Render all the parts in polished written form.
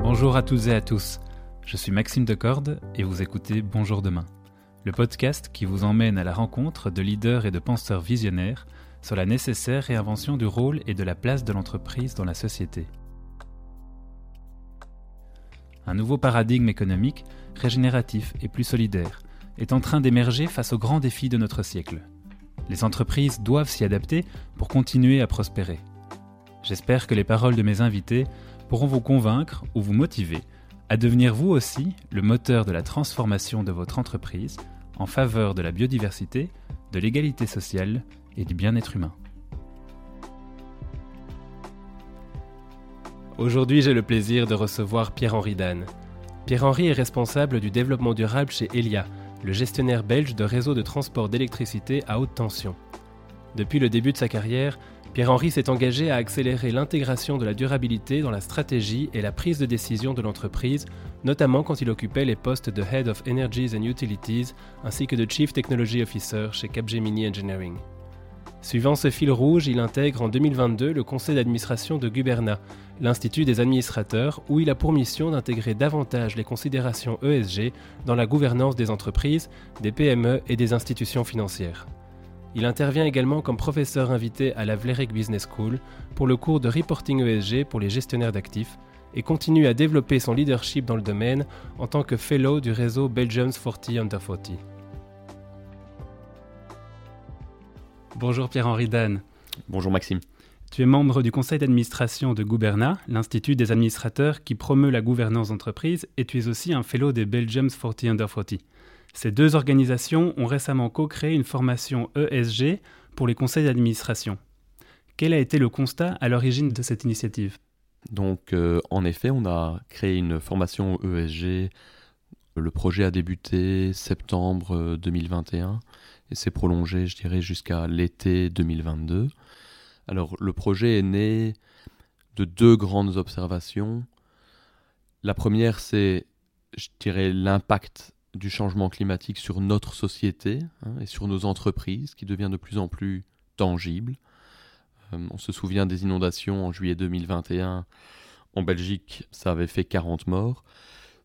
Bonjour à toutes et à tous, je suis Maxime Decorde et vous écoutez Bonjour Demain, le podcast qui vous emmène à la rencontre de leaders et de penseurs visionnaires sur la nécessaire réinvention du rôle et de la place de l'entreprise dans la société. Un nouveau paradigme économique, régénératif et plus solidaire, est en train d'émerger face aux grands défis de notre siècle. Les entreprises doivent s'y adapter pour continuer à prospérer. J'espère que les paroles de mes invités pourront vous convaincre ou vous motiver à devenir vous aussi le moteur de la transformation de votre entreprise en faveur de la biodiversité, de l'égalité sociale et du bien-être humain. Aujourd'hui, j'ai le plaisir de recevoir Pierre-Henri D'haene. Pierre-Henri est responsable du développement durable chez Elia, le gestionnaire belge de réseau de transport d'électricité à haute tension. Depuis le début de sa carrière, Pierre-Henri s'est engagé à accélérer l'intégration de la durabilité dans la stratégie et la prise de décision de l'entreprise, notamment quand il occupait les postes de Head of Energies and Utilities ainsi que de Chief Technology Officer chez Capgemini Engineering. Suivant ce fil rouge, il intègre en 2022 le conseil d'administration de Guberna, l'Institut des administrateurs, où il a pour mission d'intégrer davantage les considérations ESG dans la gouvernance des entreprises, des PME et des institutions financières. Il intervient également comme professeur invité à la Vlerick Business School pour le cours de reporting ESG pour les gestionnaires d'actifs et continue à développer son leadership dans le domaine en tant que fellow du réseau Belgium's 40 Under 40. Bonjour Pierre-Henri D'haene. Bonjour Maxime. Tu es membre du conseil d'administration de Guberna, l'Institut des administrateurs qui promeut la gouvernance d'entreprise, et tu es aussi un fellow des Belgium's 40 Under 40. Ces deux organisations ont récemment co-créé une formation ESG pour les conseils d'administration. Quel a été le constat à l'origine de cette initiative ? Donc, en effet, on a créé une formation ESG. Le projet a débuté septembre 2021. Et s'est prolongé, je dirais, jusqu'à l'été 2022. Alors, le projet est né de deux grandes observations. La première, c'est, je dirais, l'impact du changement climatique sur notre société et sur nos entreprises, qui devient de plus en plus tangible. On se souvient des inondations en juillet 2021. En Belgique, ça avait fait 40 morts.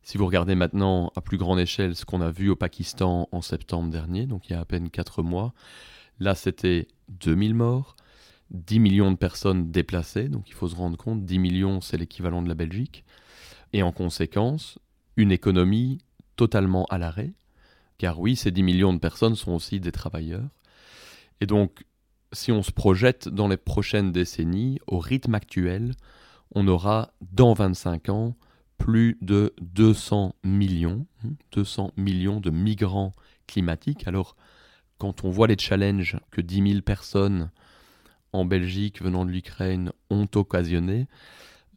Si vous regardez maintenant à plus grande échelle ce qu'on a vu au Pakistan en septembre dernier, donc il y a à peine 4 mois, là c'était 2000 morts, 10 millions de personnes déplacées, donc il faut se rendre compte, 10 millions c'est l'équivalent de la Belgique, et en conséquence, une économie totalement à l'arrêt, car oui, ces 10 millions de personnes sont aussi des travailleurs. Et donc, si on se projette dans les prochaines décennies, au rythme actuel, on aura dans 25 ans, plus de 200 millions de migrants climatiques. Alors, quand on voit les challenges que 10 000 personnes en Belgique venant de l'Ukraine ont occasionnés,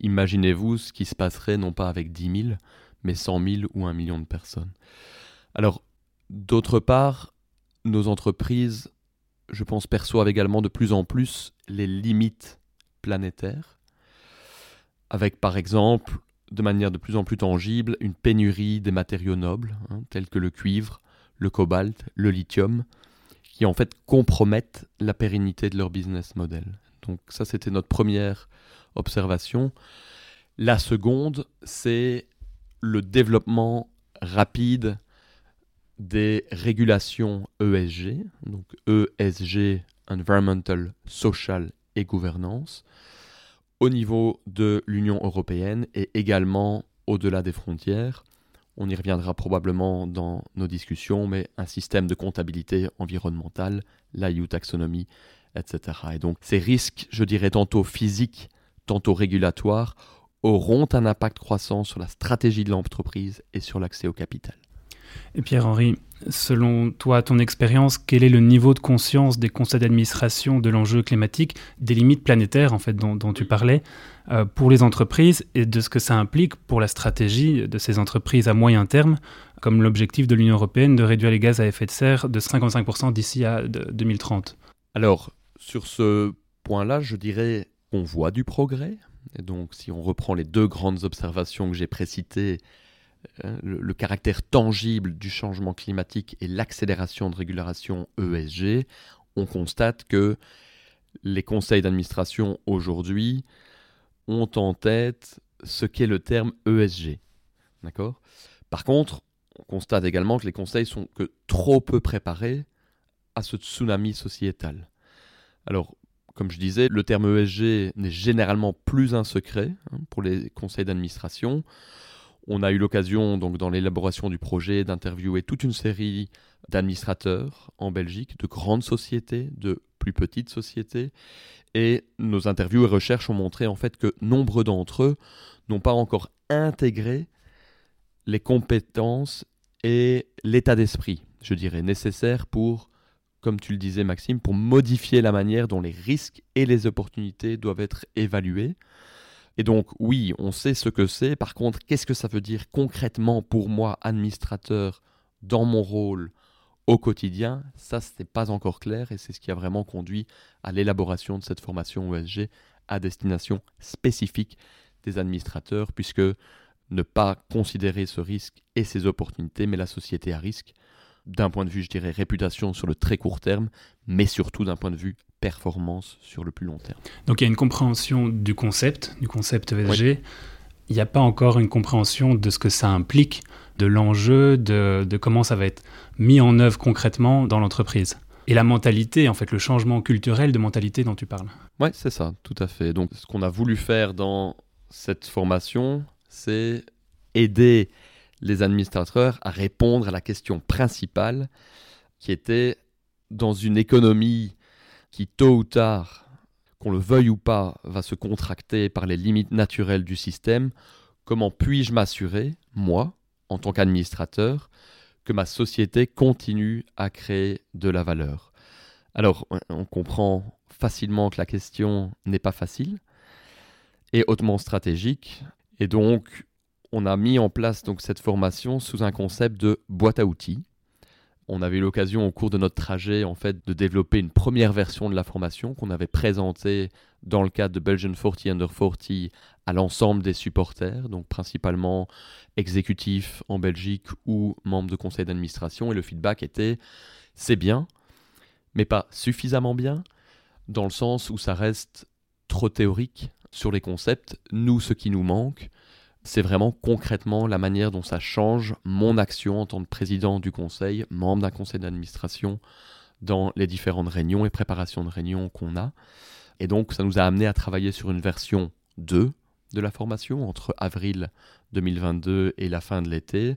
imaginez-vous ce qui se passerait non pas avec 10 000, mais 100 000 ou 1 million de personnes. Alors, d'autre part, nos entreprises, je pense, perçoivent également de plus en plus les limites planétaires, avec par exemple de manière de plus en plus tangible, une pénurie des matériaux nobles, tels que le cuivre, le cobalt, le lithium, qui en fait compromettent la pérennité de leur business model. Donc ça, c'était notre première observation. La seconde, c'est le développement rapide des régulations ESG, donc ESG, Environmental, Social et Gouvernance, au niveau de l'Union européenne et également au-delà des frontières. On y reviendra probablement dans nos discussions, mais un système de comptabilité environnementale, la EU taxonomy, etc. Et donc ces risques, je dirais tantôt physiques, tantôt régulatoires, auront un impact croissant sur la stratégie de l'entreprise et sur l'accès au capital. Et Pierre-Henri, selon toi, ton expérience, quel est le niveau de conscience des conseils d'administration de l'enjeu climatique, des limites planétaires en fait dont tu parlais, pour les entreprises et de ce que ça implique pour la stratégie de ces entreprises à moyen terme, comme l'objectif de l'Union européenne de réduire les gaz à effet de serre de 55% d'ici à 2030 ? Alors, sur ce point-là, je dirais qu'on voit du progrès. Et donc, si on reprend les deux grandes observations que j'ai précitées, le caractère tangible du changement climatique et l'accélération de régulation ESG, on constate que les conseils d'administration aujourd'hui ont en tête ce qu'est le terme ESG. D'accord ? Par contre, on constate également que les conseils sont que trop peu préparés à ce tsunami sociétal. Alors, comme je disais, le terme ESG n'est généralement plus un secret pour les conseils d'administration. On a eu l'occasion, donc, dans l'élaboration du projet, d'interviewer toute une série d'administrateurs en Belgique, de grandes sociétés, de plus petites sociétés. Et nos interviews et recherches ont montré en fait que nombre d'entre eux n'ont pas encore intégré les compétences et l'état d'esprit, je dirais, nécessaires pour, comme tu le disais Maxime, pour modifier la manière dont les risques et les opportunités doivent être évalués. Et donc, oui, on sait ce que c'est. Par contre, qu'est-ce que ça veut dire concrètement pour moi, administrateur, dans mon rôle au quotidien ? Ça, ce n'est pas encore clair et c'est ce qui a vraiment conduit à l'élaboration de cette formation ESG à destination spécifique des administrateurs, puisque ne pas considérer ce risque et ses opportunités, mais la société à risque, d'un point de vue, je dirais, réputation sur le très court terme, mais surtout d'un point de vue performance sur le plus long terme. Donc il y a une compréhension du concept ESG. Oui. Il n'y a pas encore une compréhension de ce que ça implique, de l'enjeu, de comment ça va être mis en œuvre concrètement dans l'entreprise. Et la mentalité, en fait, le changement culturel de mentalité dont tu parles. Oui, c'est ça, tout à fait. Donc ce qu'on a voulu faire dans cette formation, c'est aider les administrateurs à répondre à la question principale qui était, dans une économie qui, tôt ou tard, qu'on le veuille ou pas, va se contracter par les limites naturelles du système, comment puis-je m'assurer, moi, en tant qu'administrateur, que ma société continue à créer de la valeur ? Alors, on comprend facilement que la question n'est pas facile et hautement stratégique. Et donc, on a mis en place donc, cette formation sous un concept de boîte à outils. On avait eu l'occasion au cours de notre trajet en fait, de développer une première version de la formation qu'on avait présentée dans le cadre de Belgium's 40 Under 40 à l'ensemble des supporters, donc principalement exécutifs en Belgique ou membres de conseil d'administration. Et le feedback était « c'est bien, mais pas suffisamment bien », dans le sens où ça reste trop théorique sur les concepts. Nous, ce qui nous manque, c'est vraiment concrètement la manière dont ça change mon action en tant que président du conseil, membre d'un conseil d'administration dans les différentes réunions et préparations de réunions qu'on a. Et donc, ça nous a amené à travailler sur une version 2 de la formation entre avril 2022 et la fin de l'été.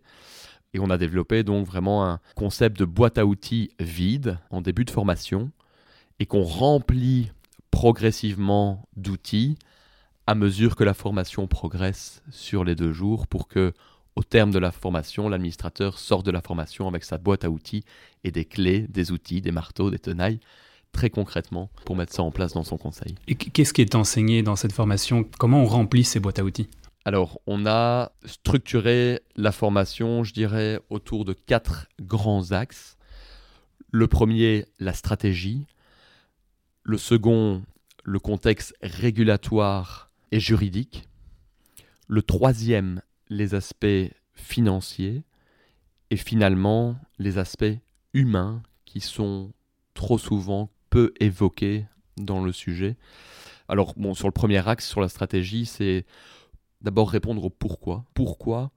Et on a développé donc vraiment un concept de boîte à outils vide en début de formation et qu'on remplit progressivement d'outils à mesure que la formation progresse sur les 2 jours pour que, au terme de la formation, l'administrateur sorte de la formation avec sa boîte à outils et des clés, des outils, des marteaux, des tenailles, très concrètement pour mettre ça en place dans son conseil. Et qu'est-ce qui est enseigné dans cette formation ? Comment on remplit ces boîtes à outils ? Alors, on a structuré la formation, je dirais, autour de 4 grands axes. Le premier, la stratégie. Le second, le contexte régulatoire et juridique. Le troisième, les aspects financiers. Et finalement, les aspects humains qui sont trop souvent peu évoqués dans le sujet. Alors, bon, sur le premier axe, sur la stratégie, c'est d'abord répondre au pourquoi. Pourquoi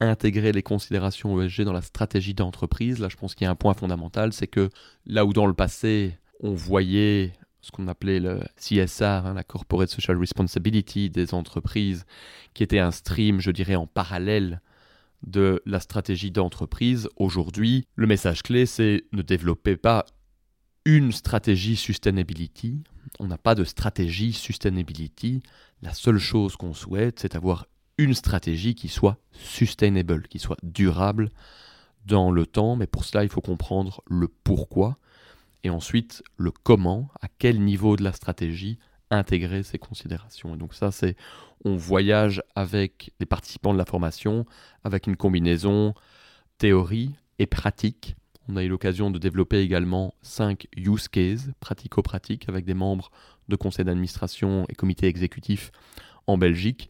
intégrer les considérations ESG dans la stratégie d'entreprise ? Là, je pense qu'il y a un point fondamental, c'est que là où dans le passé, on voyait ce qu'on appelait le CSR, la Corporate Social Responsibility des entreprises, qui était un stream, je dirais, en parallèle de la stratégie d'entreprise. Aujourd'hui, le message clé, c'est ne développez pas une stratégie sustainability. On n'a pas de stratégie sustainability. La seule chose qu'on souhaite, c'est avoir une stratégie qui soit sustainable, qui soit durable dans le temps. Mais pour cela, il faut comprendre le pourquoi. Et ensuite, le comment, à quel niveau de la stratégie intégrer ces considérations. Et donc ça, c'est, on voyage avec les participants de la formation, avec une combinaison théorie et pratique. On a eu l'occasion de développer également 5 use cases pratico-pratiques avec des membres de conseils d'administration et comités exécutifs en Belgique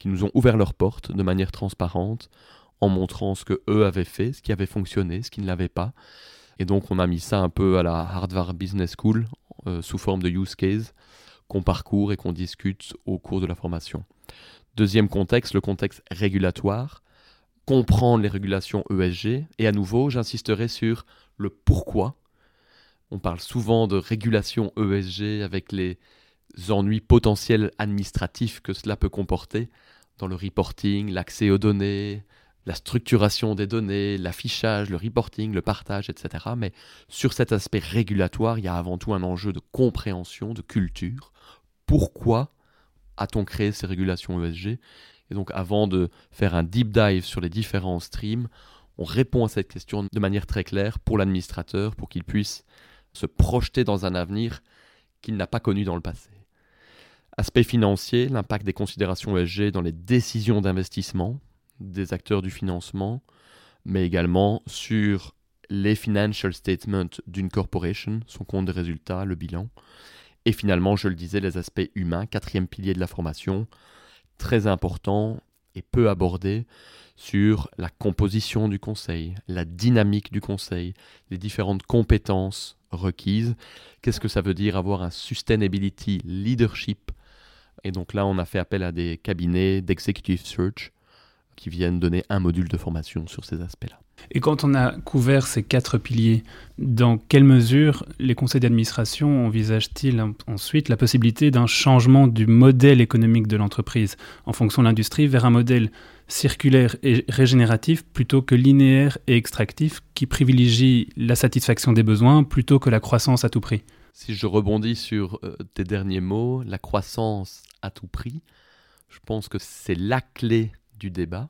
qui nous ont ouvert leurs portes de manière transparente en montrant ce que eux avaient fait, ce qui avait fonctionné, ce qui ne l'avait pas. Et donc, on a mis ça un peu à la Harvard Business School, sous forme de use case, qu'on parcourt et qu'on discute au cours de la formation. Deuxième contexte, le contexte régulatoire, comprendre les régulations ESG. Et à nouveau, j'insisterai sur le pourquoi. On parle souvent de régulation ESG avec les ennuis potentiels administratifs que cela peut comporter dans le reporting, l'accès aux données, la structuration des données, l'affichage, le reporting, le partage, etc. Mais sur cet aspect régulatoire, il y a avant tout un enjeu de compréhension, de culture. Pourquoi a-t-on créé ces régulations ESG ? Et donc avant de faire un deep dive sur les différents streams, on répond à cette question de manière très claire pour l'administrateur, pour qu'il puisse se projeter dans un avenir qu'il n'a pas connu dans le passé. Aspect financier, l'impact des considérations ESG dans les décisions d'investissement des acteurs du financement, mais également sur les financial statements d'une corporation, son compte de résultats, le bilan. Et finalement, je le disais, les aspects humains, quatrième pilier de la formation, très important et peu abordé sur la composition du conseil, la dynamique du conseil, les différentes compétences requises. Qu'est-ce que ça veut dire avoir un sustainability leadership ? Et donc là, on a fait appel à des cabinets d'executive search qui viennent donner un module de formation sur ces aspects-là. Et quand on a couvert ces quatre piliers, dans quelle mesure les conseils d'administration envisagent-ils ensuite la possibilité d'un changement du modèle économique de l'entreprise en fonction de l'industrie vers un modèle circulaire et régénératif plutôt que linéaire et extractif qui privilégie la satisfaction des besoins plutôt que la croissance à tout prix ? Si je rebondis sur tes derniers mots, la croissance à tout prix, je pense que c'est la clé du débat.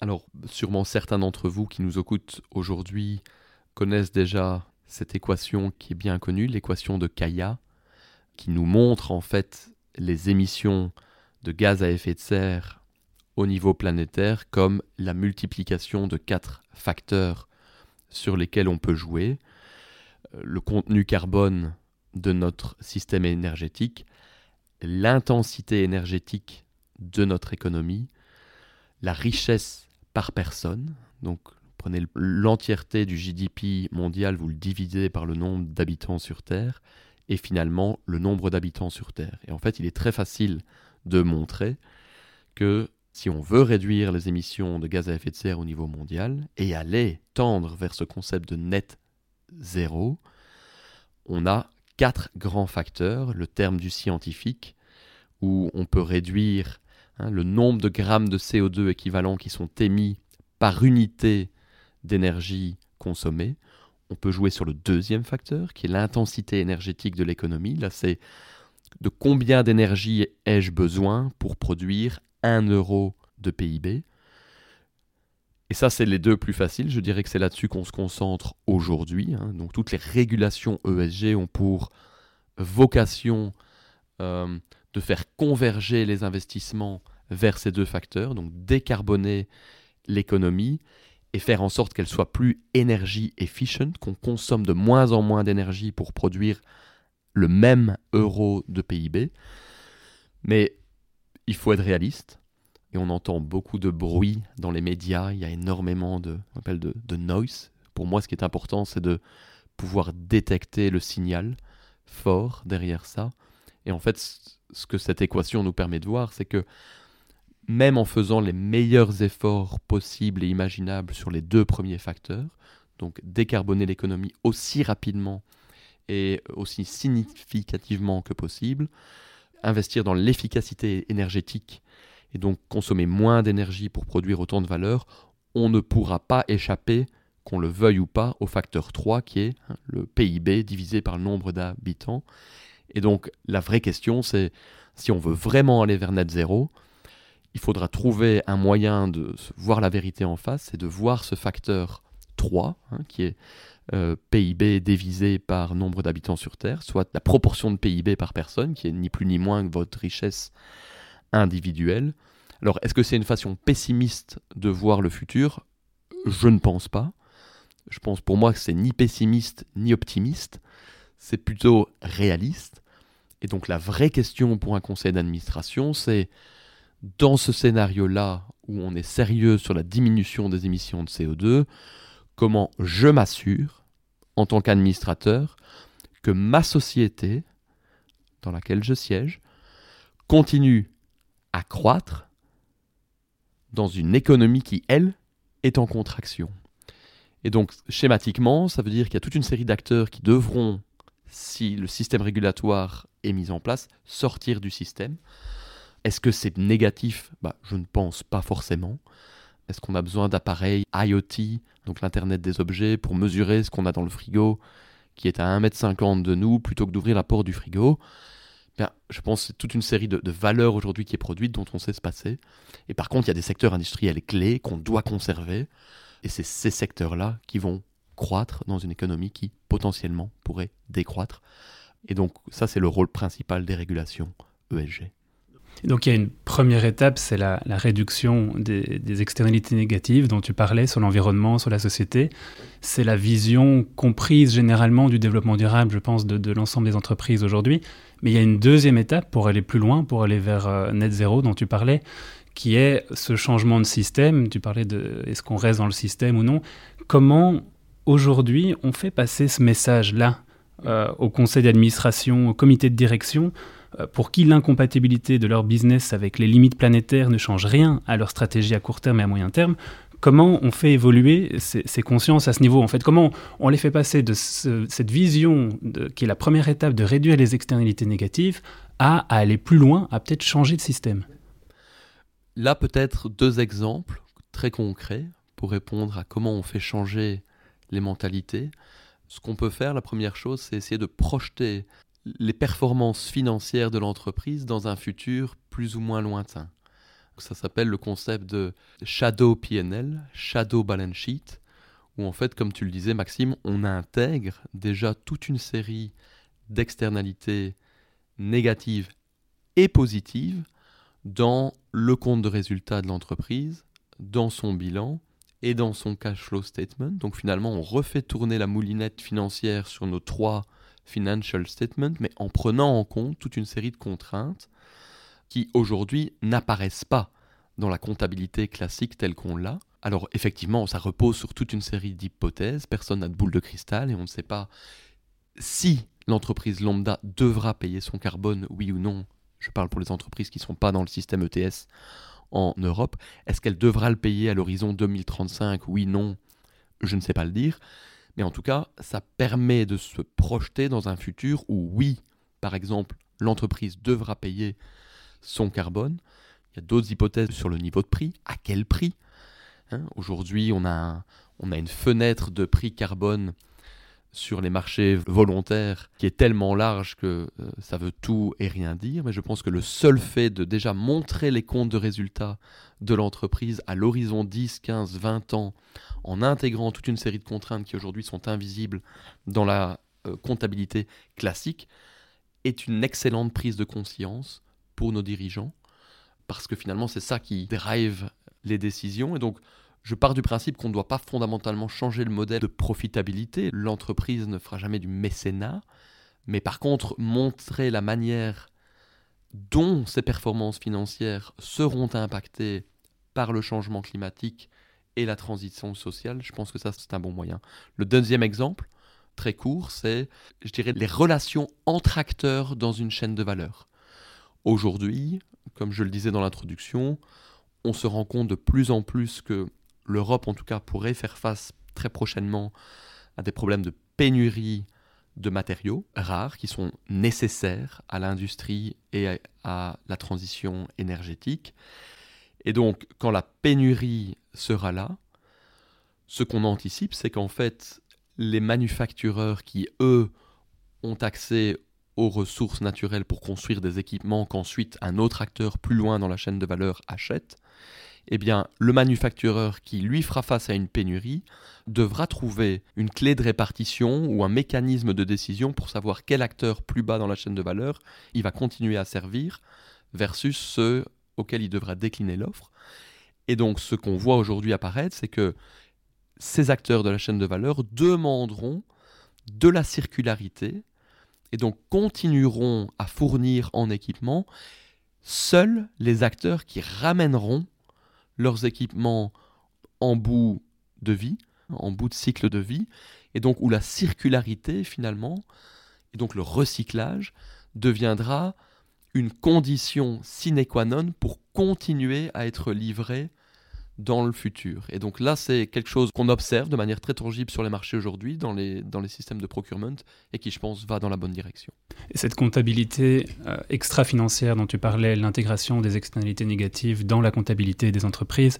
Alors, sûrement certains d'entre vous qui nous écoutent aujourd'hui connaissent déjà cette équation qui est bien connue, l'équation de Kaya, qui nous montre en fait les émissions de gaz à effet de serre au niveau planétaire comme la multiplication de 4 facteurs sur lesquels on peut jouer. Le contenu carbone de notre système énergétique, l'intensité énergétique de notre économie, la richesse par personne, donc prenez l'entièreté du GDP mondial, vous le divisez par le nombre d'habitants sur Terre, et finalement le nombre d'habitants sur Terre. Et en fait, il est très facile de montrer que si on veut réduire les émissions de gaz à effet de serre au niveau mondial et aller tendre vers ce concept de net zéro, on a 4 grands facteurs, le terme du scientifique, où on peut réduire le nombre de grammes de CO2 équivalents qui sont émis par unité d'énergie consommée. On peut jouer sur le deuxième facteur, qui est l'intensité énergétique de l'économie. Là, c'est de combien d'énergie ai-je besoin pour produire 1 euro de PIB. Et ça, c'est les deux plus faciles. Je dirais que c'est là-dessus qu'on se concentre aujourd'hui. Donc, toutes les régulations ESG ont pour vocation de faire converger les investissements vers ces deux facteurs, donc décarboner l'économie et faire en sorte qu'elle soit plus energy efficient, qu'on consomme de moins en moins d'énergie pour produire le même euro de PIB. Mais il faut être réaliste, et on entend beaucoup de bruit dans les médias, il y a énormément de noise. Pour moi, ce qui est important, c'est de pouvoir détecter le signal fort derrière ça. Et en fait, ce que cette équation nous permet de voir, c'est que même en faisant les meilleurs efforts possibles et imaginables sur les deux premiers facteurs, donc décarboner l'économie aussi rapidement et aussi significativement que possible, investir dans l'efficacité énergétique et donc consommer moins d'énergie pour produire autant de valeur, on ne pourra pas échapper, qu'on le veuille ou pas, au facteur 3 qui est le PIB divisé par le nombre d'habitants. Et donc, la vraie question, c'est si on veut vraiment aller vers net zéro, il faudra trouver un moyen de voir la vérité en face et de voir ce facteur 3, qui est PIB divisé par nombre d'habitants sur Terre, soit la proportion de PIB par personne, qui est ni plus ni moins que votre richesse individuelle. Alors, est-ce que c'est une façon pessimiste de voir le futur ? Je ne pense pas. Je pense pour moi que c'est ni pessimiste ni optimiste. C'est plutôt réaliste. Et donc la vraie question pour un conseil d'administration, c'est dans ce scénario-là où on est sérieux sur la diminution des émissions de CO2, comment je m'assure, en tant qu'administrateur, que ma société, dans laquelle je siège, continue à croître dans une économie qui, elle, est en contraction. Et donc, schématiquement, ça veut dire qu'il y a toute une série d'acteurs qui devront, si le système régulatoire est mis en place, sortir du système. Est-ce que c'est négatif ? Je ne pense pas forcément. Est-ce qu'on a besoin d'appareils IoT, donc l'Internet des objets, pour mesurer ce qu'on a dans le frigo, qui est à 1,50 m de nous, plutôt que d'ouvrir la porte du frigo ? Je pense que c'est toute une série de valeurs aujourd'hui qui est produite, dont on sait se passer. Et par contre, il y a des secteurs industriels clés qu'on doit conserver. Et c'est ces secteurs-là qui vont croître dans une économie qui, potentiellement, pourrait décroître. Et donc, ça, c'est le rôle principal des régulations ESG. Et donc, il y a une première étape, c'est la réduction des externalités négatives dont tu parlais sur l'environnement, sur la société. C'est la vision comprise généralement du développement durable, je pense, de l'ensemble des entreprises aujourd'hui. Mais il y a une deuxième étape pour aller plus loin, pour aller vers net zéro dont tu parlais, qui est ce changement de système. Tu parlais de est-ce qu'on reste dans le système ou non. Comment, aujourd'hui, on fait passer ce message-là au conseil d'administration, au comité de direction, pour qui l'incompatibilité de leur business avec les limites planétaires ne change rien à leur stratégie à court terme et à moyen terme? Comment on fait évoluer ces consciences à ce niveau ? En fait, comment on les fait passer de cette vision qui est la première étape de réduire les externalités négatives à aller plus loin, à peut-être changer de système ? Là, peut-être deux exemples très concrets pour répondre à comment on fait changer les mentalités. Ce qu'on peut faire, la première chose, c'est essayer de projeter les performances financières de l'entreprise dans un futur plus ou moins lointain. Ça s'appelle le concept de shadow P&L, shadow balance sheet, où en fait, comme tu le disais Maxime, on intègre déjà toute une série d'externalités négatives et positives dans le compte de résultat de l'entreprise, dans son bilan et dans son cash flow statement. Donc finalement, on refait tourner la moulinette financière sur nos trois financial statements, mais en prenant en compte toute une série de contraintes qui aujourd'hui n'apparaissent pas dans la comptabilité classique telle qu'on l'a. Alors effectivement, ça repose sur toute une série d'hypothèses, personne n'a de boule de cristal et on ne sait pas si l'entreprise lambda devra payer son carbone, oui ou non. Je parle pour les entreprises qui ne sont pas dans le système ETS en Europe. Est-ce qu'elle devra le payer à l'horizon 2035, oui, non, je ne sais pas le dire. Mais en tout cas, ça permet de se projeter dans un futur où, oui, par exemple, l'entreprise devra payer son carbone. Il y a d'autres hypothèses sur le niveau de prix. À quel prix ? Aujourd'hui, on a une fenêtre de prix carbone sur les marchés volontaires qui est tellement large que ça veut tout et rien dire. Mais je pense que le seul fait de déjà montrer les comptes de résultats de l'entreprise à l'horizon 10, 15, 20 ans, en intégrant toute une série de contraintes qui aujourd'hui sont invisibles dans la comptabilité classique, est une excellente prise de conscience pour nos dirigeants, parce que finalement c'est ça qui drive les décisions. Et donc je pars du principe qu'on ne doit pas fondamentalement changer le modèle de profitabilité. L'entreprise ne fera jamais du mécénat, mais par contre montrer la manière dont ses performances financières seront impactées par le changement climatique et la transition sociale, je pense que ça, c'est un bon moyen. Le deuxième exemple, très court, c'est, je dirais, les relations entre acteurs dans une chaîne de valeur. Aujourd'hui, comme je le disais dans l'introduction, on se rend compte de plus en plus que l'Europe, en tout cas, pourrait faire face très prochainement à des problèmes de pénurie de matériaux rares qui sont nécessaires à l'industrie et à la transition énergétique. Et donc, quand la pénurie sera là, ce qu'on anticipe, c'est qu'en fait, les manufactureurs qui, eux, ont accès aux ressources naturelles pour construire des équipements qu'ensuite un autre acteur plus loin dans la chaîne de valeur achète, eh bien, le manufactureur qui, lui, fera face à une pénurie devra trouver une clé de répartition ou un mécanisme de décision pour savoir quel acteur plus bas dans la chaîne de valeur il va continuer à servir versus ceux auxquels il devra décliner l'offre. Et donc, ce qu'on voit aujourd'hui apparaître, c'est que ces acteurs de la chaîne de valeur demanderont de la circularité et donc continueront à fournir en équipement seuls les acteurs qui ramèneront leurs équipements en bout de vie, en bout de cycle de vie, et donc où la circularité finalement, et donc le recyclage, deviendra une condition sine qua non pour continuer à être livré dans le futur. Et donc là, c'est quelque chose qu'on observe de manière très tangible sur les marchés aujourd'hui, dans les systèmes de procurement, et qui, je pense, va dans la bonne direction. Et cette comptabilité extra-financière dont tu parlais, l'intégration des externalités négatives dans la comptabilité des entreprises,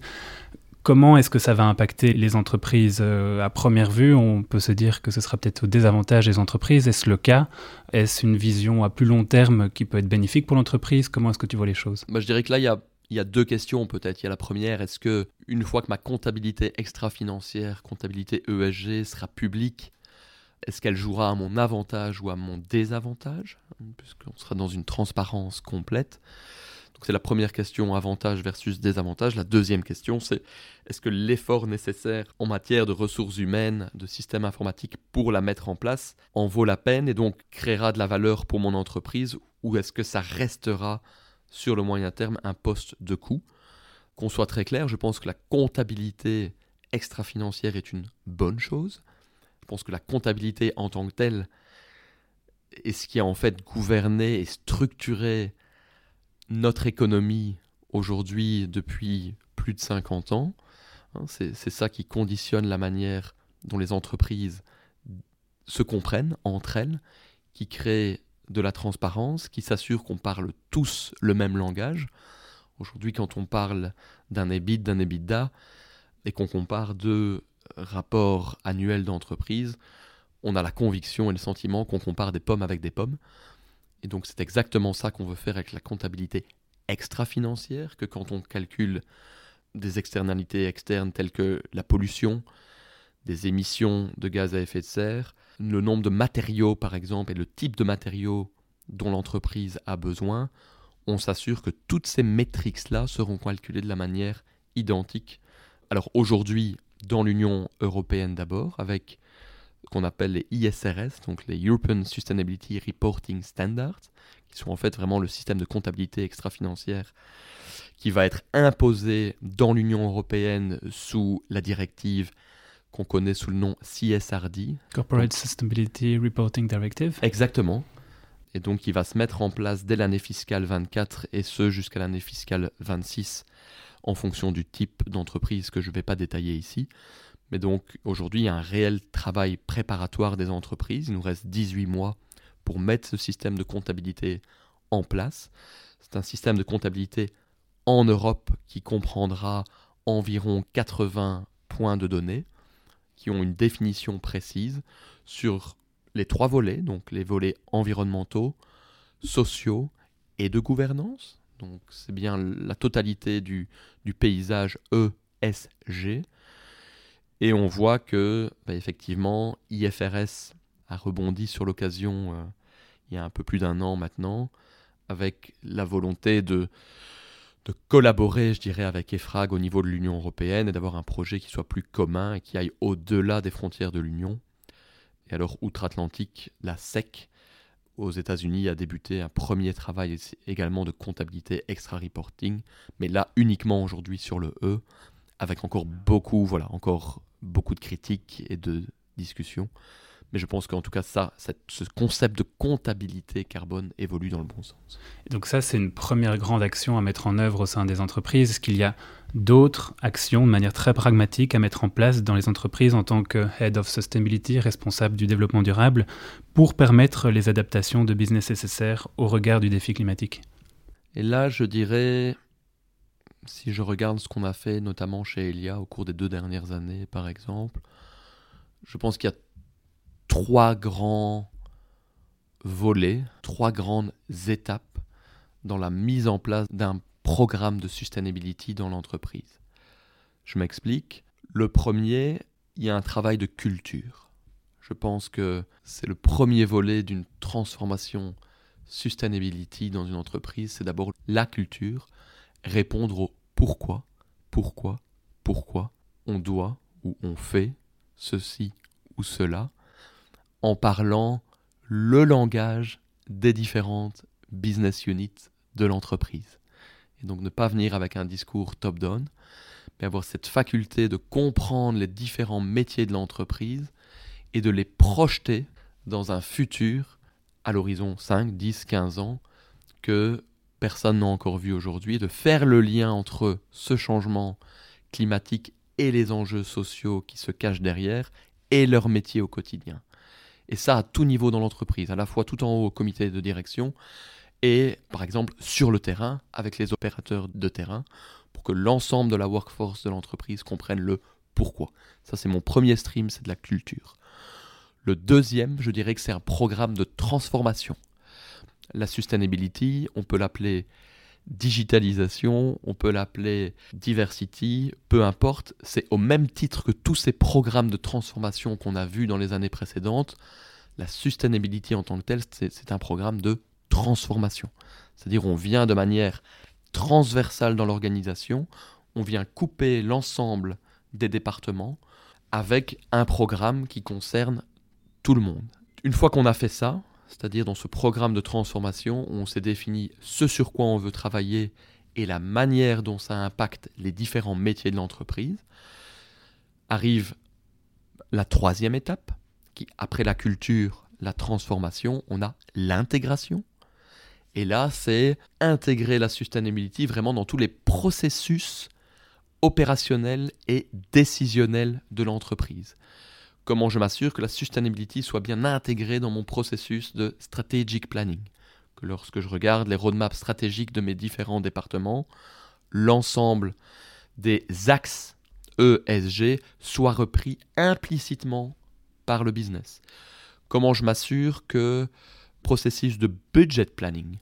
comment est-ce que ça va impacter les entreprises? À première vue, on peut se dire que ce sera peut-être au désavantage des entreprises. Est-ce le cas? Est-ce une vision à plus long terme qui peut être bénéfique pour l'entreprise? Comment est-ce que tu vois les choses? Je dirais que là, il y a deux questions peut-être. Il y a la première, est-ce que une fois que ma comptabilité extra-financière, comptabilité ESG sera publique, est-ce qu'elle jouera à mon avantage ou à mon désavantage? Puisqu'on sera dans une transparence complète. Donc c'est la première question, avantage versus désavantage. La deuxième question, c'est est-ce que l'effort nécessaire en matière de ressources humaines, de systèmes informatiques pour la mettre en place, en vaut la peine et donc créera de la valeur pour mon entreprise, ou est-ce que ça restera sur le moyen terme un poste de coût? Qu'on soit très clair, je pense que la comptabilité extra-financière est une bonne chose. Je pense que la comptabilité en tant que telle est ce qui a en fait gouverné et structuré notre économie aujourd'hui depuis plus de 50 ans, c'est ça qui conditionne la manière dont les entreprises se comprennent entre elles, qui crée de la transparence, qui s'assure qu'on parle tous le même langage. Aujourd'hui, quand on parle d'un EBIT, d'un EBITDA, et qu'on compare deux rapports annuels d'entreprise, on a la conviction et le sentiment qu'on compare des pommes avec des pommes. Et donc c'est exactement ça qu'on veut faire avec la comptabilité extra-financière, que quand on calcule des externalités externes telles que la pollution, des émissions de gaz à effet de serre, le nombre de matériaux par exemple et le type de matériaux dont l'entreprise a besoin, on s'assure que toutes ces métriques-là seront calculées de la manière identique. Alors aujourd'hui, dans l'Union européenne d'abord, avec qu'on appelle les ISRS, donc les European Sustainability Reporting Standards, qui sont en fait vraiment le système de comptabilité extra-financière qui va être imposé dans l'Union européenne sous la directive qu'on connaît sous le nom CSRD. Corporate Sustainability Reporting Directive. Exactement. Et donc qui va se mettre en place dès l'année fiscale 24 et ce jusqu'à l'année fiscale 26 en fonction du type d'entreprise que je ne vais pas détailler ici. Mais donc aujourd'hui, il y a un réel travail préparatoire des entreprises. Il nous reste 18 mois pour mettre ce système de comptabilité en place. C'est un système de comptabilité en Europe qui comprendra environ 80 points de données qui ont une définition précise sur les trois volets, donc les volets environnementaux, sociaux et de gouvernance. Donc c'est bien la totalité du paysage ESG. Et on voit que, effectivement, IFRS a rebondi sur l'occasion il y a un peu plus d'un an maintenant, avec la volonté de collaborer, je dirais, avec EFRAG au niveau de l'Union européenne et d'avoir un projet qui soit plus commun et qui aille au-delà des frontières de l'Union. Et alors, outre-Atlantique, la SEC, aux États-Unis, a débuté un premier travail également de comptabilité extra-reporting, mais là, uniquement aujourd'hui sur le E, avec encore beaucoup de critiques et de discussions. Mais je pense qu'en tout cas, ce concept de comptabilité carbone évolue dans le bon sens. Et donc ça, c'est une première grande action à mettre en œuvre au sein des entreprises. Est-ce qu'il y a d'autres actions de manière très pragmatique à mettre en place dans les entreprises en tant que Head of Sustainability, responsable du développement durable, pour permettre les adaptations de business nécessaires au regard du défi climatique? Et là, je dirais... Si je regarde ce qu'on a fait, notamment chez Elia, au cours des 2 dernières années, par exemple, je pense qu'il y a 3 grands volets, 3 grandes étapes dans la mise en place d'un programme de sustainability dans l'entreprise. Je m'explique. Le premier, il y a un travail de culture. Je pense que c'est le premier volet d'une transformation sustainability dans une entreprise. C'est d'abord la culture. Répondre au pourquoi on doit ou on fait ceci ou cela en parlant le langage des différentes business units de l'entreprise. Et donc ne pas venir avec un discours top-down, mais avoir cette faculté de comprendre les différents métiers de l'entreprise et de les projeter dans un futur à l'horizon 5, 10, 15 ans que personne n'a encore vu aujourd'hui, de faire le lien entre ce changement climatiques et les enjeux sociaux qui se cachent derrière et leur métier au quotidien. Et ça à tout niveau dans l'entreprise, à la fois tout en haut au comité de direction et par exemple sur le terrain avec les opérateurs de terrain pour que l'ensemble de la workforce de l'entreprise comprenne le pourquoi. Ça c'est mon premier stream, c'est de la culture. Le deuxième, je dirais que c'est un programme de transformation. La sustainability, on peut l'appeler digitalisation, on peut l'appeler diversity, peu importe, c'est au même titre que tous ces programmes de transformation qu'on a vus dans les années précédentes, la sustainability en tant que telle, c'est un programme de transformation. C'est-à-dire on vient de manière transversale dans l'organisation, on vient couper l'ensemble des départements avec un programme qui concerne tout le monde. Une fois qu'on a fait ça, c'est-à-dire dans ce programme de transformation, on s'est défini ce sur quoi on veut travailler et la manière dont ça impacte les différents métiers de l'entreprise. Arrive la troisième étape, qui après la culture, la transformation, on a l'intégration. Et là, c'est intégrer la sustainability vraiment dans tous les processus opérationnels et décisionnels de l'entreprise. Comment je m'assure que la sustainability soit bien intégrée dans mon processus de strategic planning. Que lorsque je regarde les roadmaps stratégiques de mes différents départements, l'ensemble des axes ESG soit repris implicitement par le business. Comment je m'assure que le processus de budget planning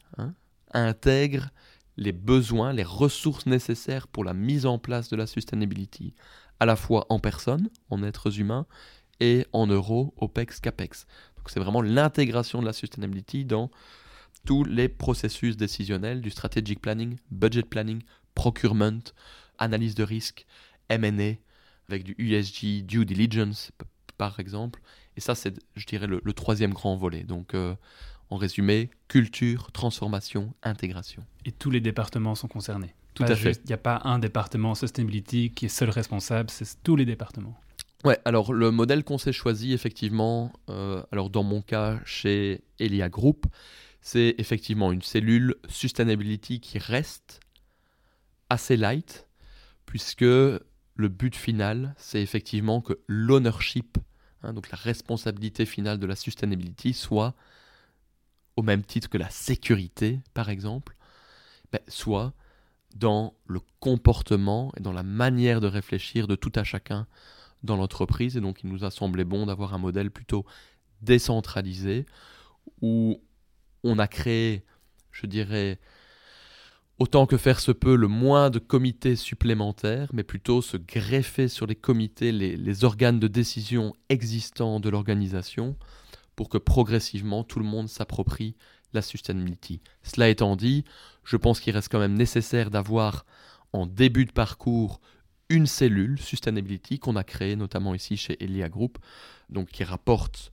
intègre les besoins, les ressources nécessaires pour la mise en place de la sustainability, à la fois en personne, en êtres humains, et en euros, OPEX, CAPEX. Donc c'est vraiment l'intégration de la sustainability dans tous les processus décisionnels du strategic planning, budget planning, procurement, analyse de risque, M&A, avec du ESG, due diligence par exemple. Et ça c'est, je dirais, le troisième grand volet. Donc en résumé, culture, transformation, intégration. Et tous les départements sont concernés. Tout à fait. Il n'y a pas un département sustainability qui est seul responsable, c'est tous les départements. Ouais, alors le modèle qu'on s'est choisi effectivement, alors dans mon cas chez Elia Group, c'est effectivement une cellule sustainability qui reste assez light, puisque le but final, c'est effectivement que l'ownership, donc la responsabilité finale de la sustainability, soit au même titre que la sécurité par exemple, soit dans le comportement et dans la manière de réfléchir de tout à chacun dans l'entreprise. Et donc il nous a semblé bon d'avoir un modèle plutôt décentralisé où on a créé, je dirais, autant que faire se peut, le moins de comités supplémentaires, mais plutôt se greffer sur les comités, les organes de décision existants de l'organisation pour que progressivement tout le monde s'approprie la sustainability. Cela étant dit, je pense qu'il reste quand même nécessaire d'avoir en début de parcours une cellule Sustainability qu'on a créée notamment ici chez Elia Group, donc qui rapporte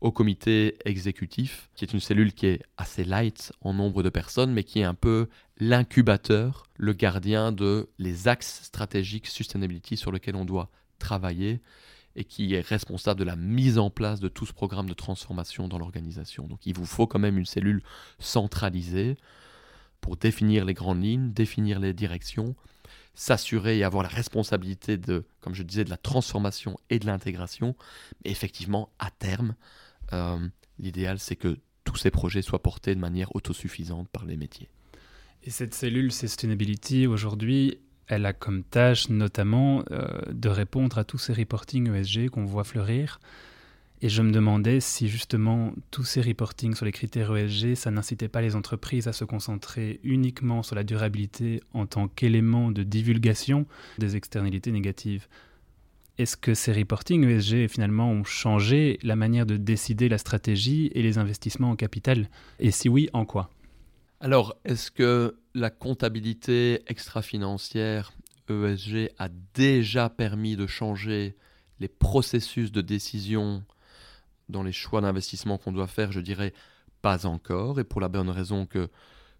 au comité exécutif, qui est une cellule qui est assez light en nombre de personnes, mais qui est un peu l'incubateur, le gardien de les axes stratégiques Sustainability sur lesquels on doit travailler et qui est responsable de la mise en place de tout ce programme de transformation dans l'organisation. Donc il vous faut quand même une cellule centralisée pour définir les grandes lignes, définir les directions, s'assurer et avoir la responsabilité de, comme je disais, de la transformation et de l'intégration. Mais effectivement, à terme, l'idéal, c'est que tous ces projets soient portés de manière autosuffisante par les métiers. Et cette cellule Sustainability, aujourd'hui, elle a comme tâche notamment de répondre à tous ces reportings ESG qu'on voit fleurir. Et je me demandais si justement tous ces reportings sur les critères ESG, ça n'incitait pas les entreprises à se concentrer uniquement sur la durabilité en tant qu'élément de divulgation des externalités négatives. Est-ce que ces reportings ESG finalement ont changé la manière de décider la stratégie et les investissements en capital ? Et si oui, en quoi ? Alors, est-ce que la comptabilité extra-financière ESG a déjà permis de changer les processus de décision dans les choix d'investissement qu'on doit faire? Je dirais pas encore, et pour la bonne raison que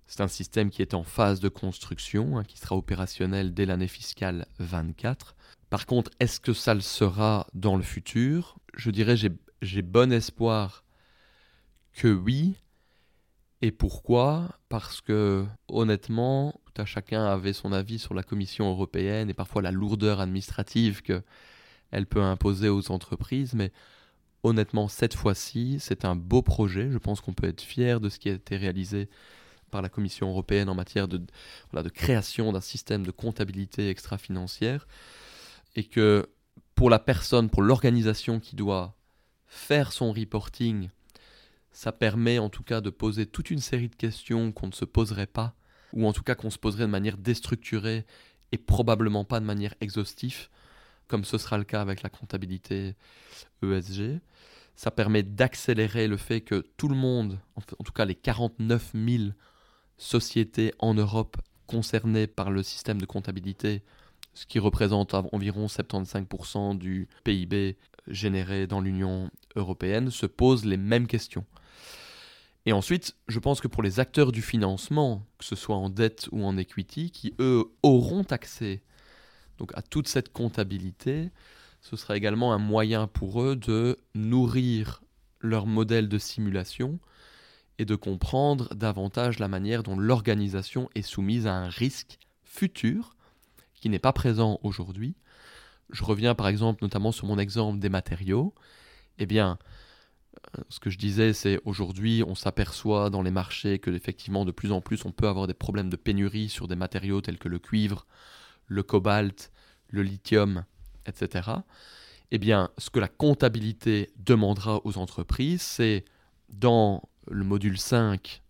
c'est un système qui est en phase de construction, qui sera opérationnel dès l'année fiscale 24. Par contre, est-ce que ça le sera dans le futur ? Je dirais j'ai bon espoir que oui, Et pourquoi ? Parce que, honnêtement, tout à chacun avait son avis sur la Commission européenne et parfois la lourdeur administrative qu'elle peut imposer aux entreprises. Mais honnêtement, cette fois-ci, c'est un beau projet. Je pense qu'on peut être fier de ce qui a été réalisé par la Commission européenne en matière de création d'un système de comptabilité extra-financière. Et que pour la personne, pour l'organisation qui doit faire son reporting, ça permet en tout cas de poser toute une série de questions qu'on ne se poserait pas, ou en tout cas qu'on se poserait de manière déstructurée et probablement pas de manière exhaustive, comme ce sera le cas avec la comptabilité ESG. Ça permet d'accélérer le fait que tout le monde, en tout cas les 49 000 sociétés en Europe concernées par le système de comptabilité, ce qui représente environ 75% du PIB généré dans l'Union européenne, se posent les mêmes questions. Et ensuite, je pense que pour les acteurs du financement, que ce soit en dette ou en equity, qui eux auront accès donc à toute cette comptabilité, ce sera également un moyen pour eux de nourrir leur modèle de simulation et de comprendre davantage la manière dont l'organisation est soumise à un risque futur qui n'est pas présent aujourd'hui. Je reviens par exemple notamment sur mon exemple des matériaux. Eh bien, ce que je disais, c'est aujourd'hui, on s'aperçoit dans les marchés que effectivement de plus en plus, on peut avoir des problèmes de pénurie sur des matériaux tels que le cuivre, le cobalt, le lithium, etc. Eh bien, ce que la comptabilité demandera aux entreprises, c'est dans le module 5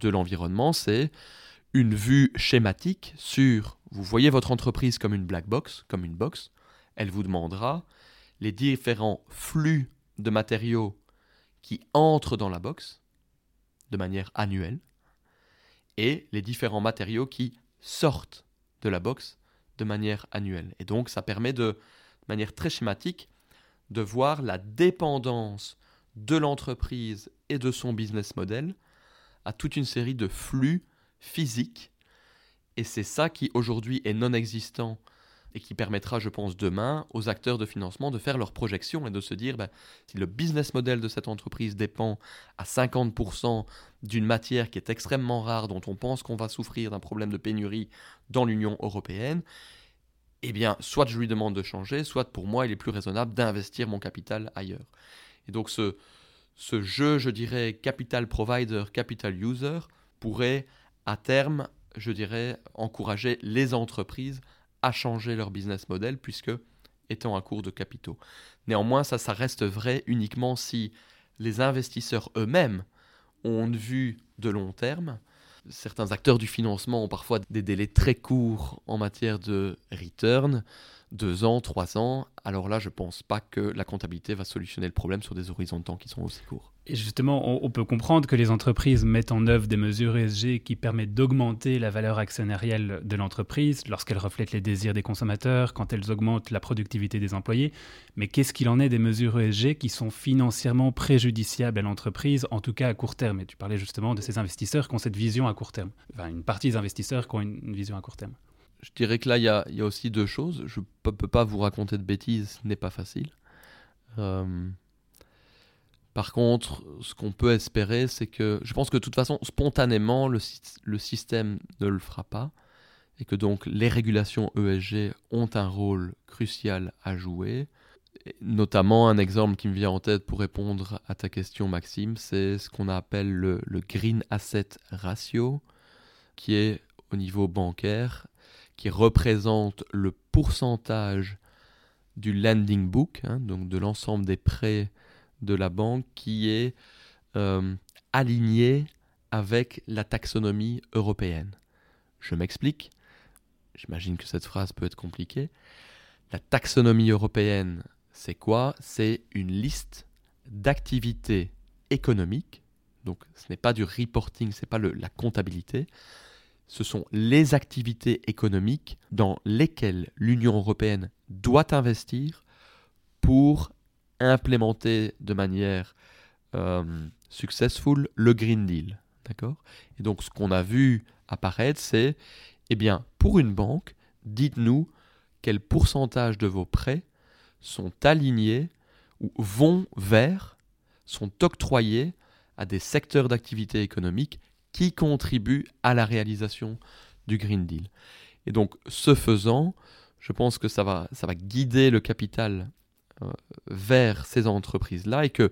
de l'environnement, c'est une vue schématique sur, vous voyez votre entreprise comme une black box, comme une box, elle vous demandera les différents flux de matériaux qui entrent dans la box de manière annuelle et les différents matériaux qui sortent de la box de manière annuelle. Et donc, ça permet de manière très schématique de voir la dépendance de l'entreprise et de son business model à toute une série de flux physiques. Et c'est ça qui, aujourd'hui, est non existant et qui permettra, je pense, demain, aux acteurs de financement de faire leurs projections et de se dire si le business model de cette entreprise dépend à 50% d'une matière qui est extrêmement rare, dont on pense qu'on va souffrir d'un problème de pénurie dans l'Union européenne, eh bien, soit je lui demande de changer, soit pour moi, il est plus raisonnable d'investir mon capital ailleurs. Et donc, ce jeu, je dirais, capital provider, capital user, pourrait, à terme, je dirais, encourager les entreprises à changer leur business model, puisque étant à court de capitaux. Néanmoins, ça reste vrai uniquement si les investisseurs eux-mêmes ont une vue de long terme. Certains acteurs du financement ont parfois des délais très courts en matière de return, 2 ans, 3 ans. Alors là, je ne pense pas que la comptabilité va solutionner le problème sur des horizons de temps qui sont aussi courts. Et justement, on peut comprendre que les entreprises mettent en œuvre des mesures ESG qui permettent d'augmenter la valeur actionnariale de l'entreprise lorsqu'elles reflètent les désirs des consommateurs, quand elles augmentent la productivité des employés. Mais qu'est-ce qu'il en est des mesures ESG qui sont financièrement préjudiciables à l'entreprise, en tout cas à court terme ? Et tu parlais justement de ces investisseurs qui ont cette vision à court terme. Enfin, une partie des investisseurs qui ont une vision à court terme. Je dirais que là, il y a aussi deux choses. Je ne peux pas vous raconter de bêtises, ce n'est pas facile. Par contre, ce qu'on peut espérer, c'est que... Je pense que de toute façon, spontanément, le système ne le fera pas. Et que donc, les régulations ESG ont un rôle crucial à jouer. Et notamment, un exemple qui me vient en tête pour répondre à ta question, Maxime, c'est ce qu'on appelle le Green Asset Ratio, qui est au niveau bancaire, qui représente le pourcentage du lending book, donc de l'ensemble des prêts de la banque, qui est aligné avec la taxonomie européenne. Je m'explique, j'imagine que cette phrase peut être compliquée. La taxonomie européenne, c'est quoi ? C'est une liste d'activités économiques, donc ce n'est pas du reporting, ce n'est pas la comptabilité. Ce sont les activités économiques dans lesquelles l'Union européenne doit investir pour implémenter de manière successful le Green Deal. D'accord ? Et donc, ce qu'on a vu apparaître, c'est, eh bien, pour une banque, dites-nous quel pourcentage de vos prêts sont alignés ou sont octroyés à des secteurs d'activité économique qui contribuent à la réalisation du Green Deal. Et donc, ce faisant, je pense que ça va guider le capital vers ces entreprises-là, et que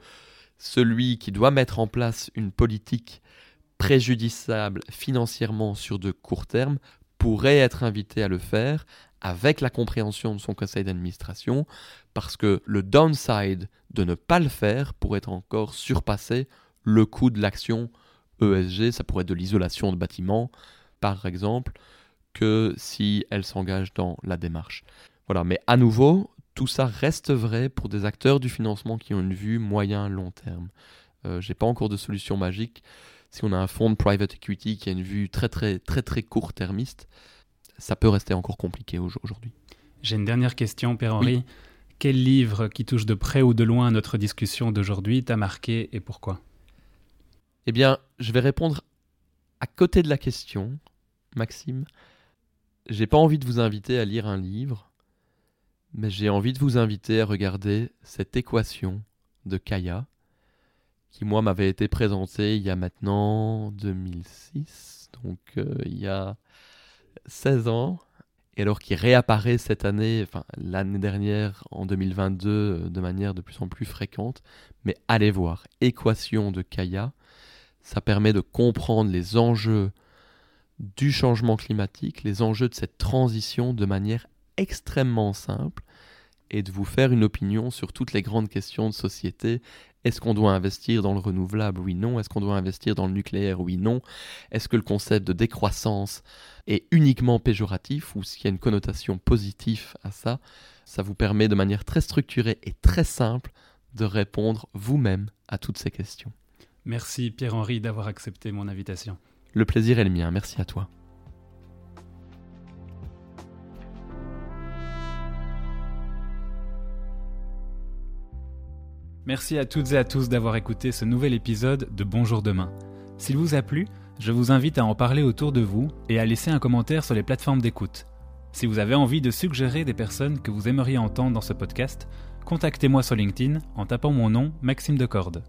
celui qui doit mettre en place une politique préjudiciable financièrement sur de court terme pourrait être invité à le faire avec la compréhension de son conseil d'administration, parce que le downside de ne pas le faire pourrait encore surpasser le coût de l'action ESG. Ça pourrait être de l'isolation de bâtiments, par exemple, que si elle s'engage dans la démarche. Voilà, mais à nouveau, tout ça reste vrai pour des acteurs du financement qui ont une vue moyen-long terme. Je n'ai pas encore de solution magique. Si on a un fonds de private equity qui a une vue très court-termiste, ça peut rester encore compliqué aujourd'hui. J'ai une dernière question, Pierre-Henri. Oui. Quel livre qui touche de près ou de loin à notre discussion d'aujourd'hui t'a marqué et pourquoi ? Eh bien, je vais répondre à côté de la question, Maxime. J'ai pas envie de vous inviter à lire un livre, mais j'ai envie de vous inviter à regarder cette équation de Kaya, qui, moi, m'avait été présentée il y a maintenant 2006, donc il y a 16 ans, et alors qui réapparaît cette année, enfin l'année dernière, en 2022, de manière de plus en plus fréquente. Mais allez voir, équation de Kaya, ça permet de comprendre les enjeux du changement climatique, les enjeux de cette transition de manière extrêmement simple, et de vous faire une opinion sur toutes les grandes questions de société. Est-ce qu'on doit investir dans le renouvelable ? Oui, non. Est-ce qu'on doit investir dans le nucléaire ? Oui, non. Est-ce que le concept de décroissance est uniquement péjoratif, ou s'il y a une connotation positive à ça ? Ça vous permet de manière très structurée et très simple de répondre vous-même à toutes ces questions. Merci Pierre-Henri d'avoir accepté mon invitation. Le plaisir est le mien. Merci à toi. Merci à toutes et à tous d'avoir écouté ce nouvel épisode de Bonjour Demain. S'il vous a plu, je vous invite à en parler autour de vous et à laisser un commentaire sur les plateformes d'écoute. Si vous avez envie de suggérer des personnes que vous aimeriez entendre dans ce podcast, contactez-moi sur LinkedIn en tapant mon nom, Maxime Decorde.